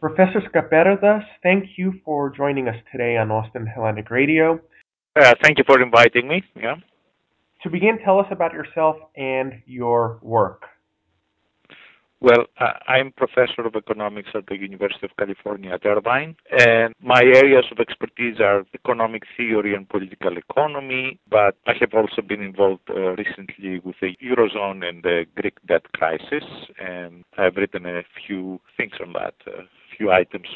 Professor Skaperdas, thank you for joining us today on Austin Hellenic Radio. Thank you for inviting me. Yeah. To begin, tell us about yourself and your work. Well, I'm professor of economics at the University of California at Irvine, and my areas of expertise are economic theory and political economy, but I have also been involved recently with the Eurozone and the Greek debt crisis, and I've written a few things on that, a few items.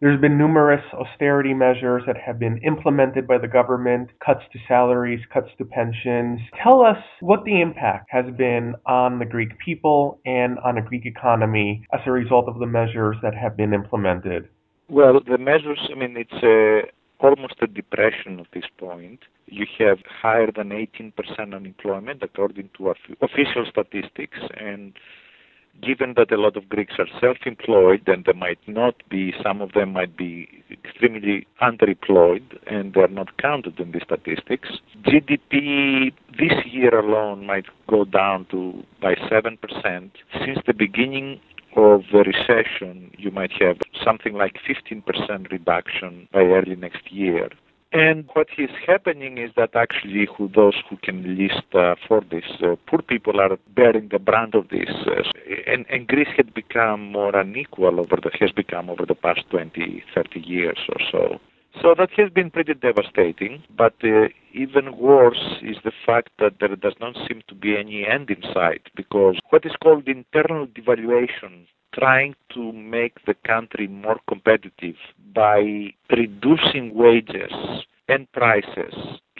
There's been numerous austerity measures that have been implemented by the government, cuts to salaries, cuts to pensions. Tell us what the impact has been on the Greek people and on the Greek economy as a result of the measures that have been implemented. Well, the measures, it's almost a depression at this point. You have higher than 18% unemployment according to official statistics, and given that a lot of Greeks are self-employed and they might not be, some of them might be extremely underemployed and they're not counted in the statistics. GDP this year alone might go down by 7%. Since the beginning of the recession, you might have something like 15% reduction by early next year. And what is happening is that actually those who can least afford this, poor people are bearing the brunt of this. And Greece had become more unequal over the past 20, 30 years or so. So that has been pretty devastating. But even worse is the fact that there does not seem to be any end in sight, because what is called internal devaluation, trying to make the country more competitive by reducing wages and prices,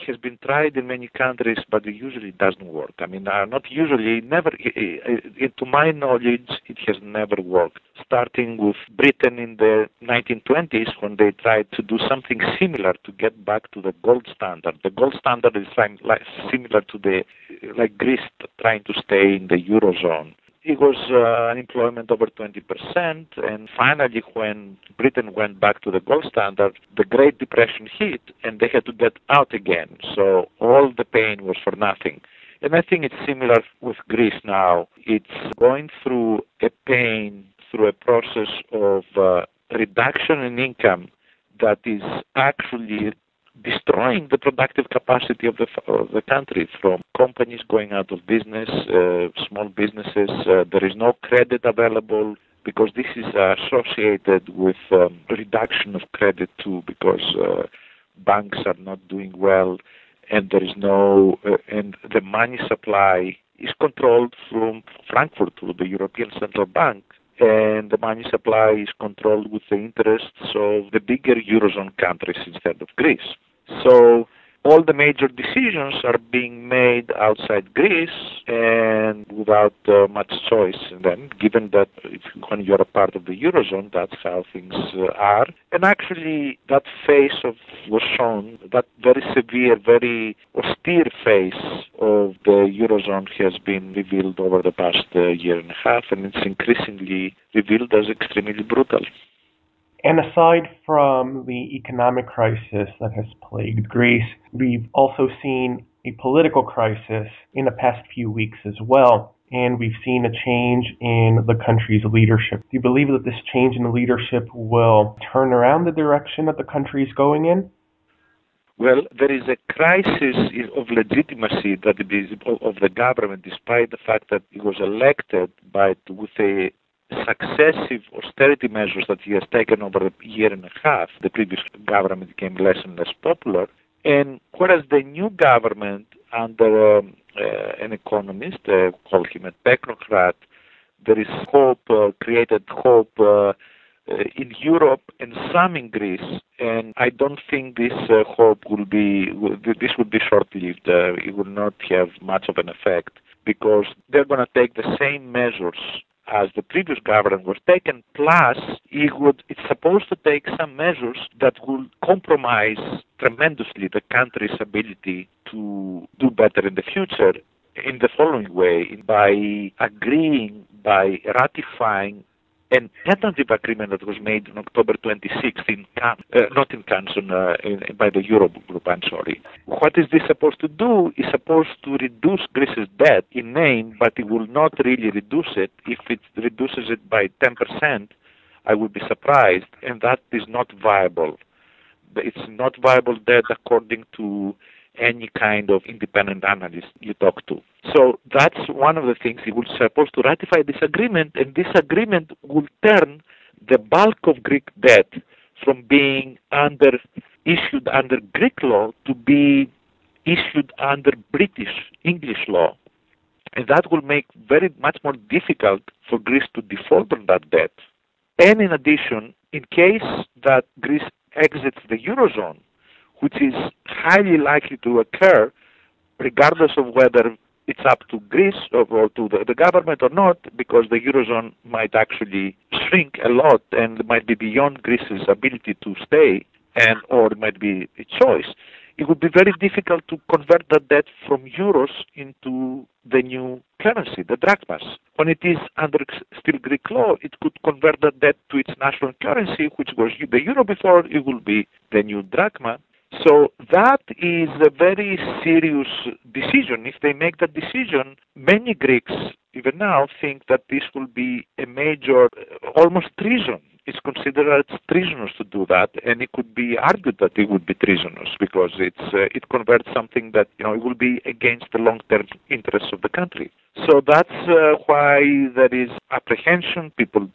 has been tried in many countries, but it usually doesn't work. To my knowledge, it has never worked. Starting with Britain in the 1920s, when they tried to do something similar to get back to the gold standard. The gold standard is similar to like Greece trying to stay in the Eurozone. It was unemployment over 20%, and finally when Britain went back to the gold standard, the Great Depression hit, and they had to get out again. So all the pain was for nothing. And I think it's similar with Greece now. It's going through a pain, through a process of reduction in income that is actually destroying the productive capacity of the country, from companies going out of business, small businesses. There is no credit available because this is associated with reduction of credit too, because banks are not doing well, and there is and the money supply is controlled from Frankfurt through the European Central Bank. And the money supply is controlled with the interests of the bigger Eurozone countries instead of Greece. So all the major decisions are being made outside Greece and without much choice in them, given that when you're a part of the Eurozone, that's how things are. And actually, that was shown, that very severe, very austere face of the Eurozone has been revealed over the past year and a half, and it's increasingly revealed as extremely brutal. And aside from the economic crisis that has plagued Greece, we've also seen a political crisis in the past few weeks as well, and we've seen a change in the country's leadership. Do you believe that this change in leadership will turn around the direction that the country is going in? Well, there is a crisis of legitimacy that it is of the government, despite the fact that it was elected with a successive austerity measures that he has taken over a year and a half. The previous government became less and less popular. And whereas the new government, under an economist, call him a technocrat, there is created hope in Europe and some in Greece, and I don't think this hope will be short-lived. It will not have much of an effect, because they're going to take the same measures as the previous government was taken, plus it's supposed to take some measures that will compromise tremendously the country's ability to do better in the future in the following way, by ratifying an tentative agreement that was made on October 26th by the Eurogroup, What is this supposed to do? It's supposed to reduce Greece's debt in name, but it will not really reduce it. If it reduces it by 10%, I would be surprised, and that is not viable. It's not viable debt according to any kind of independent analyst you talk to. So that's one of the things. He was supposed to ratify this agreement, and this agreement will turn the bulk of Greek debt from being issued under Greek law to be issued under British, English law. And that will make very much more difficult for Greece to default on that debt. And in addition, in case that Greece exits the Eurozone, which is highly likely to occur, regardless of whether it's up to Greece or to the government or not, because the Eurozone might actually shrink a lot and might be beyond Greece's ability to stay, and or it might be its choice. It would be very difficult to convert that debt from euros into the new currency, the drachmas. When it is under still Greek law, it could convert that debt to its national currency, which was the euro before, it will be the new drachma. So that is a very serious decision. If they make that decision, many Greeks, even now, think that this will be a major, almost treason. It's considered treasonous to do that, and it could be argued that it would be treasonous because it converts something that, it will be against the long-term interests of the country. So that's why there is apprehension. People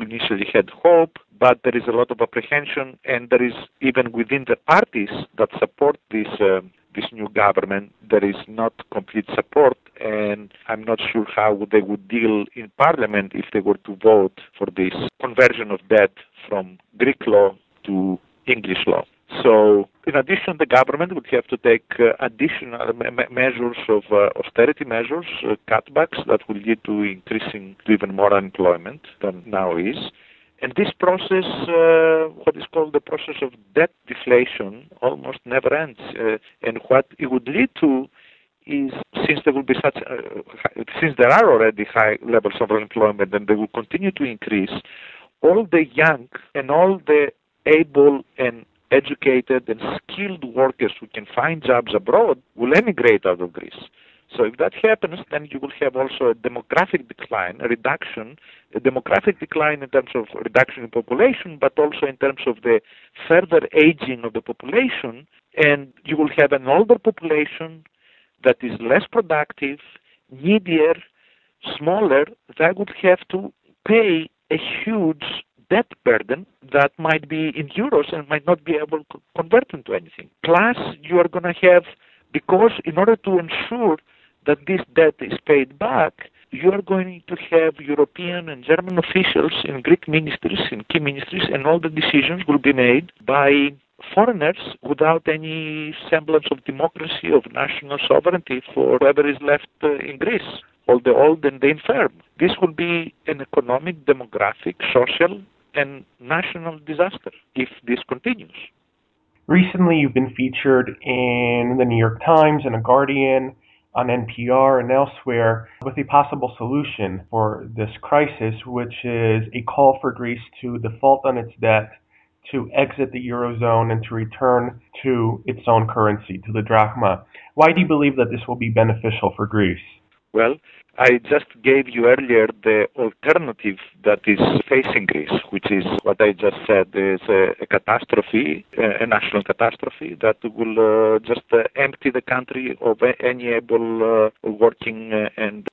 initially had hope, but there is a lot of apprehension, and there is, even within the parties that support this new government, there is not complete support, and I'm not sure how they would deal in parliament if they were to vote for this conversion of debt from Greek law to English law. So, in addition, the government would have to take additional measures of austerity measures, cutbacks that will lead to increasing to even more unemployment than now is. And this process, what is called the process of debt deflation, almost never ends. And what it would lead to is, since there are already high levels of unemployment and they will continue to increase, all the young and all the able and educated and skilled workers who can find jobs abroad will emigrate out of Greece. So if that happens, then you will have also a demographic decline, in terms of reduction in population, but also in terms of the further aging of the population. And you will have an older population that is less productive, needier, smaller, that would have to pay a huge debt burden that might be in euros and might not be able to convert into anything. Plus, you are going to have, because in order to ensure that this debt is paid back, you are going to have European and German officials in Greek ministries, in key ministries, and all the decisions will be made by foreigners without any semblance of democracy, of national sovereignty for whoever is left in Greece, all the old and the infirm. This will be an economic, demographic, social, and national disaster if this continues. Recently, you've been featured in the New York Times and The Guardian, on NPR and elsewhere, with a possible solution for this crisis, which is a call for Greece to default on its debt, to exit the Eurozone, and to return to its own currency, to the drachma. Why do you believe that this will be beneficial for Greece? Well, I just gave you earlier the alternative that is facing Greece, which is what I just said is a catastrophe, a national catastrophe that will just empty the country of any able working and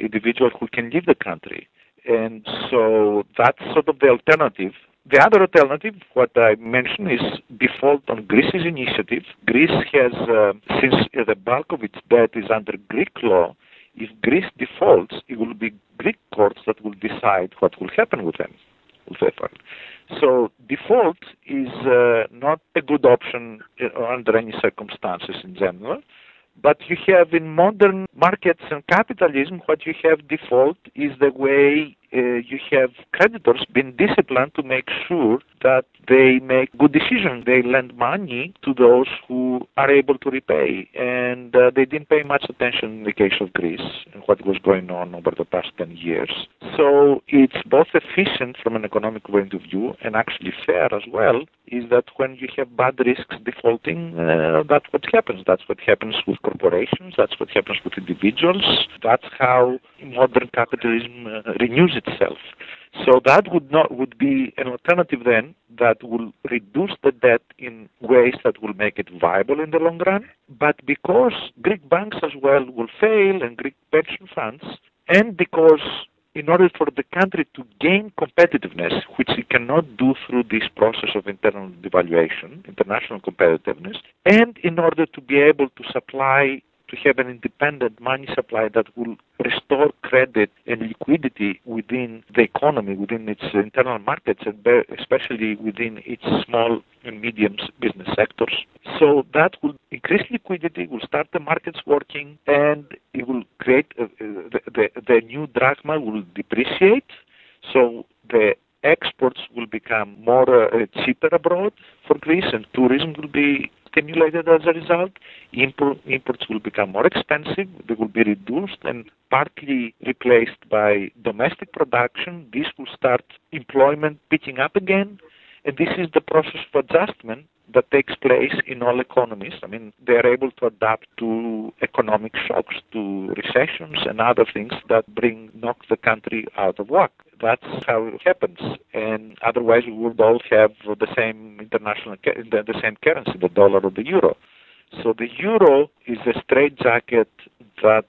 individual who can leave the country. And so that's sort of the alternative. The other alternative, what I mentioned, is default on Greece's initiative. Greece has, since the bulk of its debt is under Greek law, if Greece defaults, it will be Greek courts that will decide what will happen with them. So default is not a good option under any circumstances in general. But you have in modern markets and capitalism, what you have default is the way you have creditors being disciplined to make sure that they make good decisions. They lend money to those who are able to repay. And they didn't pay much attention in the case of Greece and what was going on over the past 10 years. So it's both efficient from an economic point of view and actually fair as well, is that when you have bad risks defaulting, that's what happens. That's what happens with corporations. That's what happens with individuals. That's how modern capitalism renews itself. So that would be an alternative then that will reduce the debt in ways that will make it viable in the long run. But because Greek banks as well will fail and Greek pension funds, and because in order for the country to gain competitiveness, which it cannot do through this process of internal devaluation, international competitiveness, and in order to be able to supply, to have an independent money supply that will restore credit and liquidity within the economy, within its internal markets, and especially within its small and medium business sectors. So that will increase liquidity, will start the markets working, and it will create the new drachma will depreciate. So the exports will become more cheaper abroad for Greece, and tourism will be stimulated as a result. Imports will become more expensive. They will be reduced and partly replaced by domestic production. This will start employment picking up again. And this is the process of adjustment that takes place in all economies. I mean, they are able to adapt to economic shocks, to recessions and other things that knock the country out of whack. That's how it happens. And otherwise, we would all have the same international, the same currency, the dollar or the euro. So the euro is a straitjacket that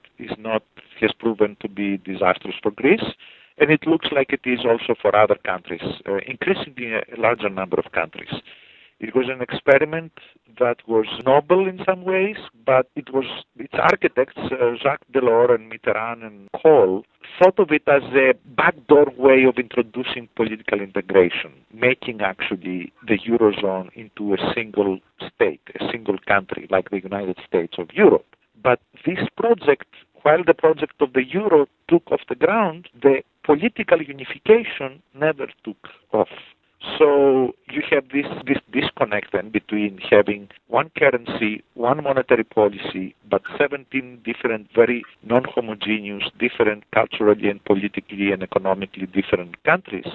has proven to be disastrous for Greece. And it looks like it is also for other countries, increasingly a larger number of countries. It was an experiment that was noble in some ways, but its architects, Jacques Delors and Mitterrand and Kohl, thought of it as a backdoor way of introducing political integration, making actually the Eurozone into a single state, a single country, like the United States of Europe. But this project, while the project of the euro took off the ground, the political unification never took off. So you have this disconnect then between having one currency, one monetary policy, but 17 different, very non-homogeneous, different culturally and politically and economically different countries.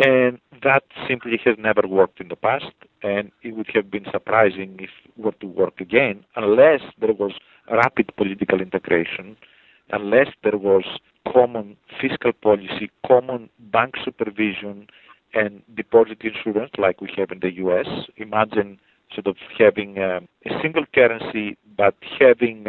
And that simply has never worked in the past, and it would have been surprising if it were to work again, unless there was rapid political integration, unless there was common fiscal policy, common bank supervision, and deposit insurance like we have in the U.S. Imagine sort of having a single currency, but having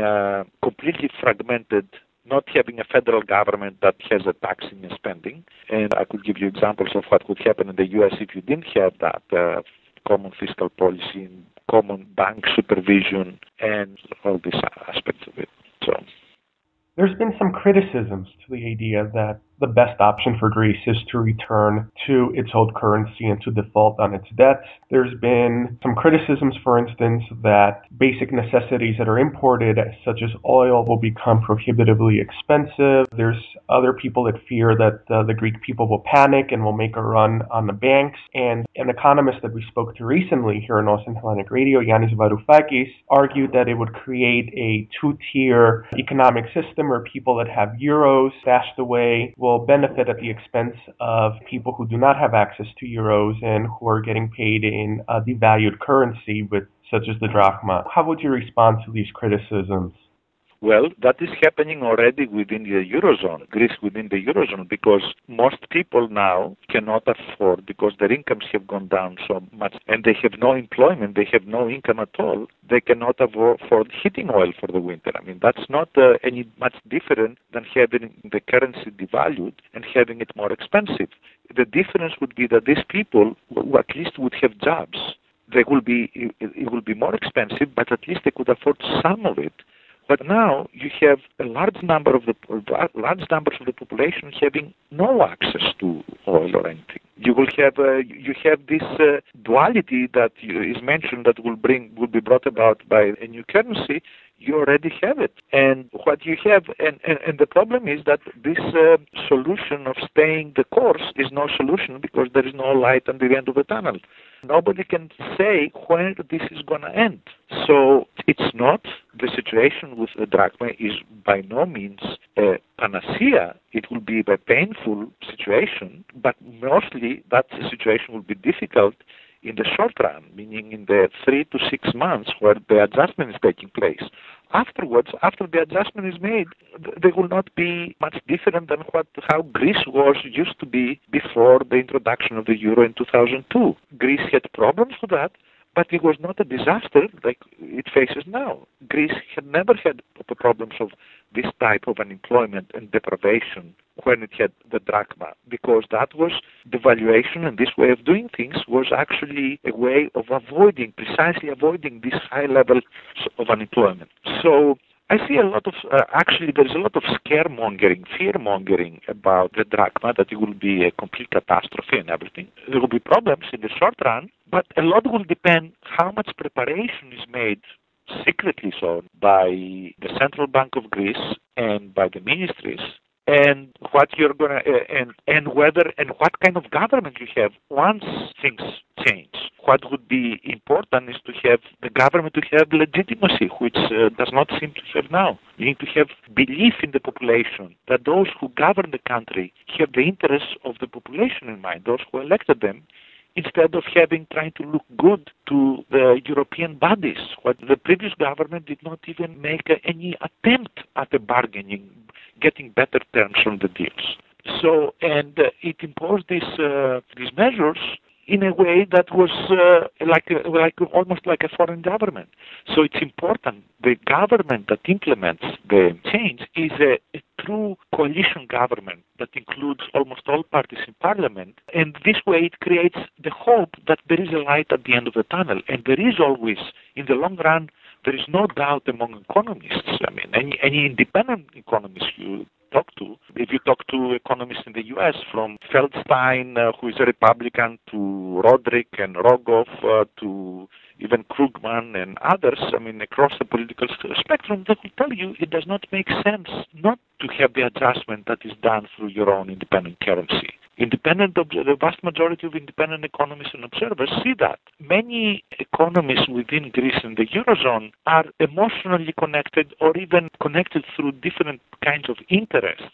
completely fragmented, not having a federal government that has a taxing and spending. And I could give you examples of what would happen in the U.S. if you didn't have that common fiscal policy, and common bank supervision, and all these aspects of it. So there's been some criticisms to the idea that the best option for Greece is to return to its old currency and to default on its debts. There's been some criticisms, for instance, that basic necessities that are imported, such as oil, will become prohibitively expensive. There's other people that fear that the Greek people will panic and will make a run on the banks. And an economist that we spoke to recently here on Austin Hellenic Radio, Yanis Varoufakis, argued that it would create a two-tier economic system where people that have euros stashed away will benefit at the expense of people who do not have access to euros and who are getting paid in a devalued currency such as the drachma. How would you respond to these criticisms? Well, that is happening already within the Eurozone, Greece within the Eurozone, because most people now cannot afford, because their incomes have gone down so much, and they have no employment, they have no income at all, they cannot afford heating oil for the winter. I mean, that's not any much different than having the currency devalued and having it more expensive. The difference would be that these people at least would have jobs. It will be more expensive, but at least they could afford some of it. But now you have a large numbers of the population having no access to oil or anything. You will have this duality that is mentioned that will be brought about by a new currency. You already have it, and what you have, and the problem is that this solution of staying the course is no solution, because there is no light at the end of the tunnel. Nobody can say where this is going to end. So it's not, the situation with the drachma is by no means a panacea. It will be a painful situation, but mostly that situation will be difficult in the short run, meaning in the 3 to 6 months where the adjustment is taking place. afterwards, after the adjustment is made, they will not be much different than how Greece was used to be before the introduction of the euro in 2002. Greece had problems with that, but it was not a disaster like it faces now. Greece had never had the problems of this type of unemployment and deprivation when it had the drachma, because that was devaluation, and this way of doing things was actually a way of precisely avoiding this high level of unemployment. So I see a lot of, actually there's a lot of scaremongering, fear-mongering about the drachma, that it will be a complete catastrophe and everything. There will be problems in the short run, but a lot will depend how much preparation is made secretly so by the Central Bank of Greece and by the ministries, and what you're gonna and whether and what kind of government you have once things change. What would be important is to have the government to have legitimacy, which does not seem to have now. You need to have belief in the population that those who govern the country have the interests of the population in mind, those who elected them, instead of trying to look good to the European bodies. What the previous government did not even make any attempt at a bargaining, getting better terms on the deals. So, and it imposed these measures in a way that was almost like a foreign government. So it's important the government that implements the change is a true coalition government that includes almost all parties in parliament, and this way it creates the hope that there is a light at the end of the tunnel. And there is always, in the long run, there is no doubt among economists, any independent economist you talk to, if you talk to economists in the U.S., from Feldstein, who is a Republican, to Roderick and Rogoff, to even Krugman and others, across the political spectrum, they will tell you it does not make sense not to have the adjustment that is done through your own independent currency. The vast majority of independent economists and observers see that. Many economists within Greece and the Eurozone are emotionally connected, or even connected through different kinds of interests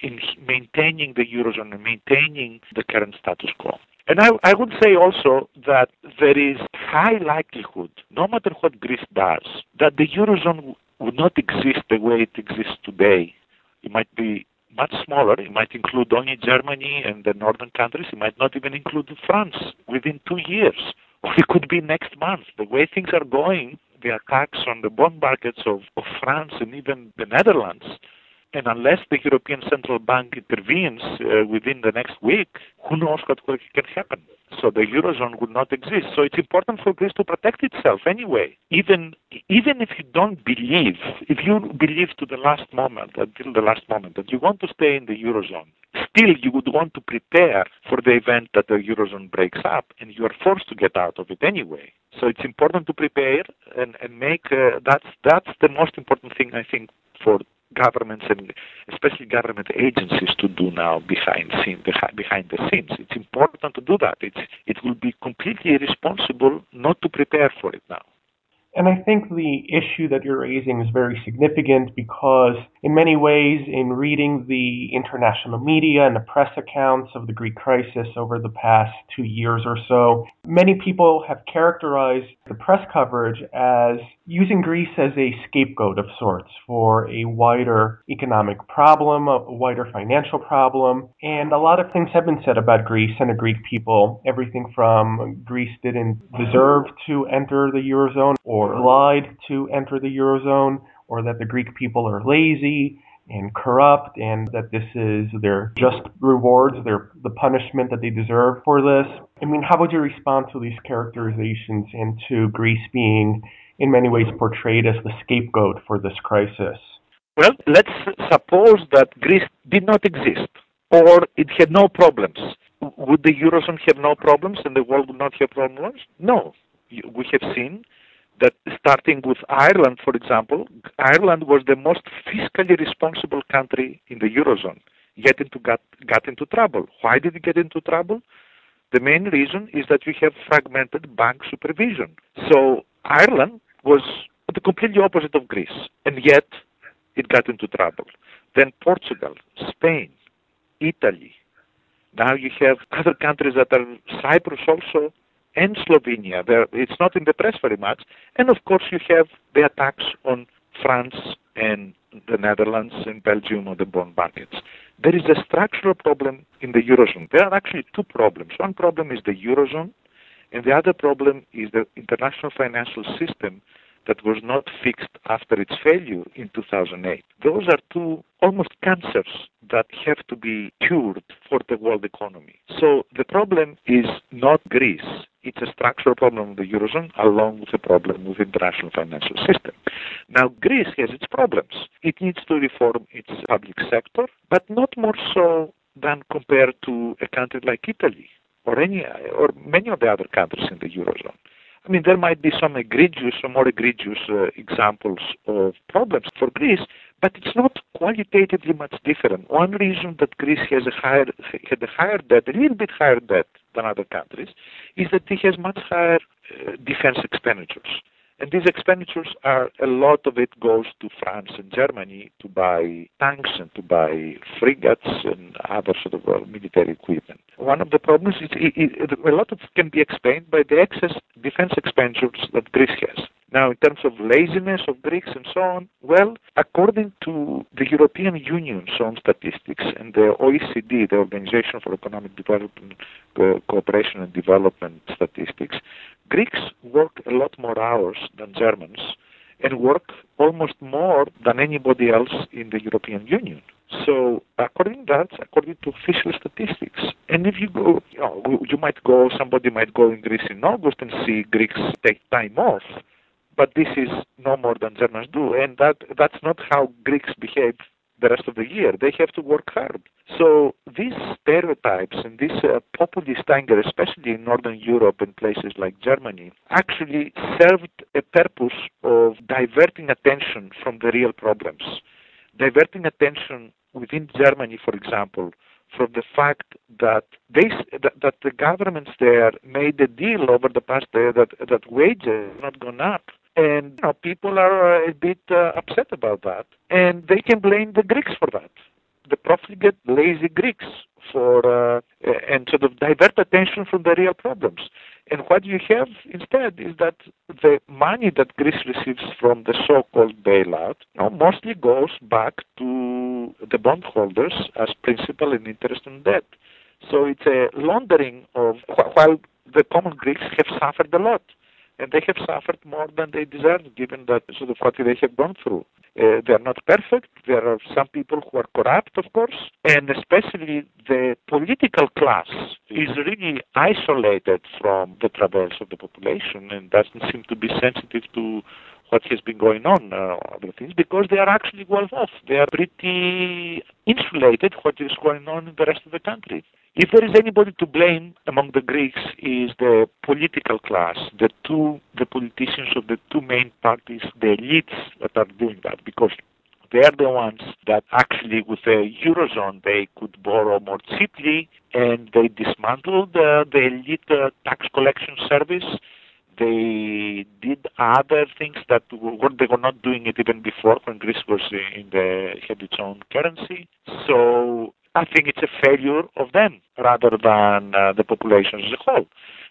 in maintaining the Eurozone and maintaining the current status quo. And I would say also that there is high likelihood, no matter what Greece does, that the Eurozone would not exist the way it exists today. It might be much smaller. It might include only Germany and the northern countries. It might not even include France within 2 years. Or it could be next month. The way things are going, the attacks on the bond markets of France and even the Netherlands, and unless the European Central Bank intervenes within the next week, who knows what can happen. So the Eurozone would not exist. So it's important for Greece to protect itself anyway. Even if you don't believe, if you believe until the last moment that you want to stay in the Eurozone, still you would want to prepare for the event that the Eurozone breaks up and you are forced to get out of it anyway. So it's important to prepare and make, that's the most important thing, I think, for governments and especially government agencies to do now behind the scenes. It's important to do that. It will be completely irresponsible not to prepare for it now. And I think the issue that you're raising is very significant because in many ways, in reading the international media and the press accounts of the Greek crisis over the past 2 years or so, many people have characterized the press coverage as using Greece as a scapegoat of sorts for a wider economic problem, a wider financial problem. And a lot of things have been said about Greece and the Greek people, everything from Greece didn't deserve to enter the Eurozone or lied to enter the Eurozone, or that the Greek people are lazy and corrupt and that this is their just rewards, the punishment that they deserve for this. How would you respond to these characterizations and to Greece being in many ways portrayed as the scapegoat for this crisis? Well, let's suppose that Greece did not exist or it had no problems. Would the Eurozone have no problems and the world would not have problems? No. We have seen that starting with Ireland, for example, Ireland was the most fiscally responsible country in the Eurozone, yet got into trouble. Why did it get into trouble? The main reason is that you have fragmented bank supervision. So Ireland was the completely opposite of Greece, and yet it got into trouble. Then Portugal, Spain, Italy. Now you have other countries that are Cyprus also, and Slovenia. It's not in the press very much. And of course you have the attacks on France and the Netherlands and Belgium are the bond markets. There is a structural problem in the Eurozone. There are actually two problems. One problem is the Eurozone, and the other problem is the international financial system that was not fixed after its failure in 2008. Those are two almost cancers that have to be cured for the world economy. So the problem is not Greece. It's a structural problem of the Eurozone along with the problem with the international financial system. Now, Greece has its problems. It needs to reform its public sector, but not more so than compared to a country like Italy or many of the other countries in the Eurozone. I mean, there might be some more egregious examples of problems for Greece, but it's not qualitatively much different. One reason that Greece had a little bit higher debt than other countries, is that it has much higher defense expenditures. And these expenditures are, a lot of it goes to France and Germany to buy tanks and to buy frigates and other sort of military equipment. One of the problems is a lot of it can be explained by the excess defense expenditures that Greece has. Now, in terms of laziness of Greeks and so on, well, according to the European Union's own statistics and the OECD, the Organization for Economic Development, Cooperation and Development statistics, Greeks work a lot more hours than Germans and work almost more than anybody else in the European Union. So according to official statistics. And if you go, somebody might go in Greece in August and see Greeks take time off. But this is no more than Germans do, and that's not how Greeks behave the rest of the year. They have to work hard. So these stereotypes and this populist anger, especially in Northern Europe and places like Germany, actually served a purpose of diverting attention from the real problems. Diverting attention within Germany, for example, from the fact that the governments there made a deal over the past year that wages have not gone up. And people are a bit upset about that. And they can blame the Greeks for that, the profligate, lazy Greeks, and sort of divert attention from the real problems. And what you have instead is that the money that Greece receives from the so-called bailout mostly goes back to the bondholders as principal and interest on debt. So it's a laundering of, while the common Greeks have suffered a lot. And they have suffered more than they deserve, given that sort of what they have gone through. They are not perfect. There are some people who are corrupt, of course, and especially the political class is really isolated from the troubles of the population and doesn't seem to be sensitive to what has been going on, other things, because they are actually well off. They are pretty insulated what is going on in the rest of the country. If there is anybody to blame among the Greeks is the political class, the politicians of the two main parties, the elites that are doing that, because they are the ones that actually with the Eurozone they could borrow more cheaply, and they dismantled the elite tax collection service. They did other things that they were not doing it even before when Greece had its own currency. So I think it's a failure of them rather than the population as a whole.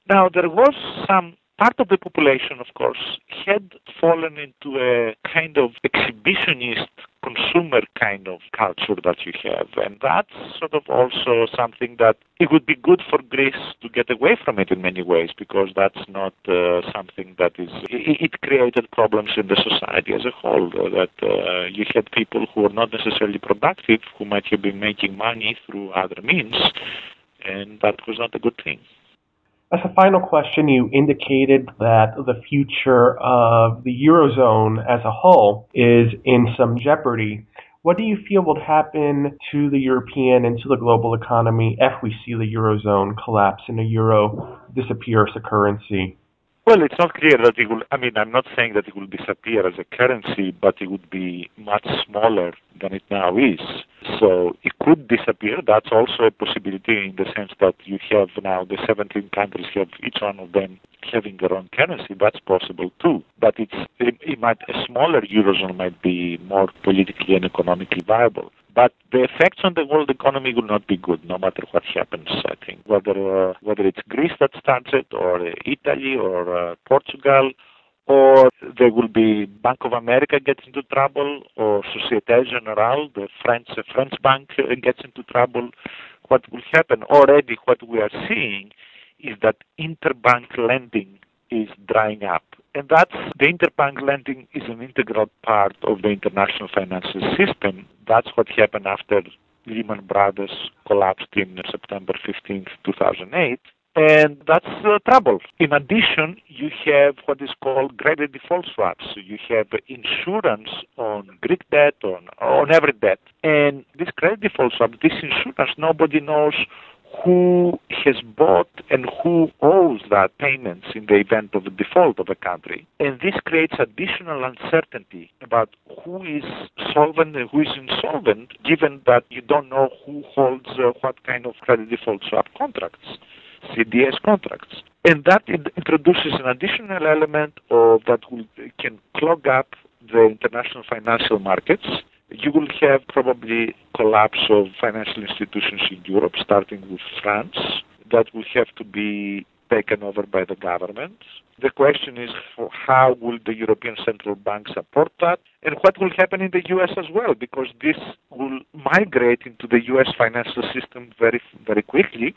Now, there was some part of the population, of course, had fallen into a kind of exhibitionist consumer kind of culture that you have. And that's sort of also something that it would be good for Greece to get away from it in many ways, because that's not something that is... It created problems in the society as a whole, that you had people who were not necessarily productive, who might have been making money through other means, and that was not a good thing. As a final question, you indicated that the future of the Eurozone as a whole is in some jeopardy. What do you feel will happen to the European and to the global economy if we see the Eurozone collapse and the Euro disappear as a currency? Well, it's not clear that it will, I mean, I'm not saying that it will disappear as a currency, but it would be much smaller than it now is. So it could disappear. That's also a possibility in the sense that you have now the 17 countries have each one of them having their own currency. That's possible too. But a smaller Eurozone might be more politically and economically viable. But the effects on the world economy will not be good, no matter what happens, I think. Whether it's Greece that starts it, or Italy, or Portugal, or there will be Bank of America gets into trouble, or Societe Generale, the French bank, gets into trouble. What will happen? Already what we are seeing is that interbank lending is drying up. And that's, the interbank lending is an integral part of the international financial system. That's what happened after Lehman Brothers collapsed in September 15th, 2008. And that's trouble. In addition, you have what is called credit default swaps. So you have insurance on Greek debt, on every debt. And this credit default swap, this insurance, nobody knows who has bought and who owes that payments in the event of a default of a country. And this creates additional uncertainty about who is solvent and who is insolvent, given that you don't know who holds what kind of credit default swap contracts, CDS contracts. And that introduces an additional element that can clog up the international financial markets. You will have probably collapse of financial institutions in Europe, starting with France. That will have to be taken over by the government. The question is how will the European Central Bank support that, and what will happen in the U.S. as well, because this will migrate into the U.S. financial system very, very quickly,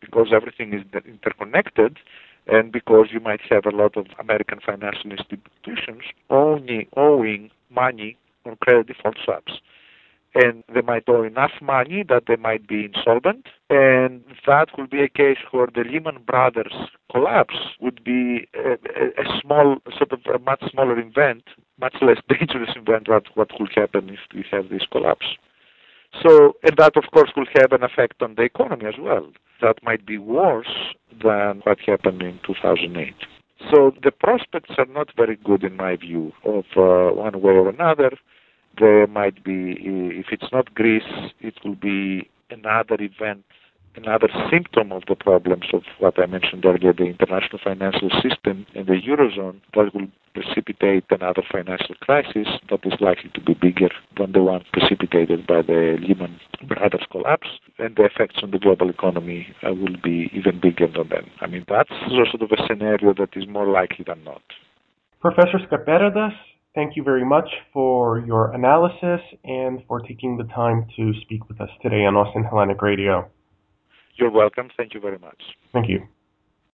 because everything is interconnected, and because you might have a lot of American financial institutions only owing money on credit default swaps. And they might owe enough money that they might be insolvent. And that will be a case where the Lehman Brothers collapse would be a small, sort of a much smaller event, much less dangerous event than what will happen if we have this collapse. So, and that of course will have an effect on the economy as well. That might be worse than what happened in 2008. So the prospects are not very good, in my view, of one way or another. There might be, if it's not Greece, it will be another event, another symptom of the problems of what I mentioned earlier, the international financial system and the Eurozone, that will precipitate another financial crisis that is likely to be bigger than the one precipitated by the Lehman Brothers collapse, and the effects on the global economy will be even bigger than them. I mean, that's sort of a scenario that is more likely than not. Professor Skaperdas, thank you very much for your analysis and for taking the time to speak with us today on Austin Hellenic Radio. You're welcome. Thank you very much. Thank you.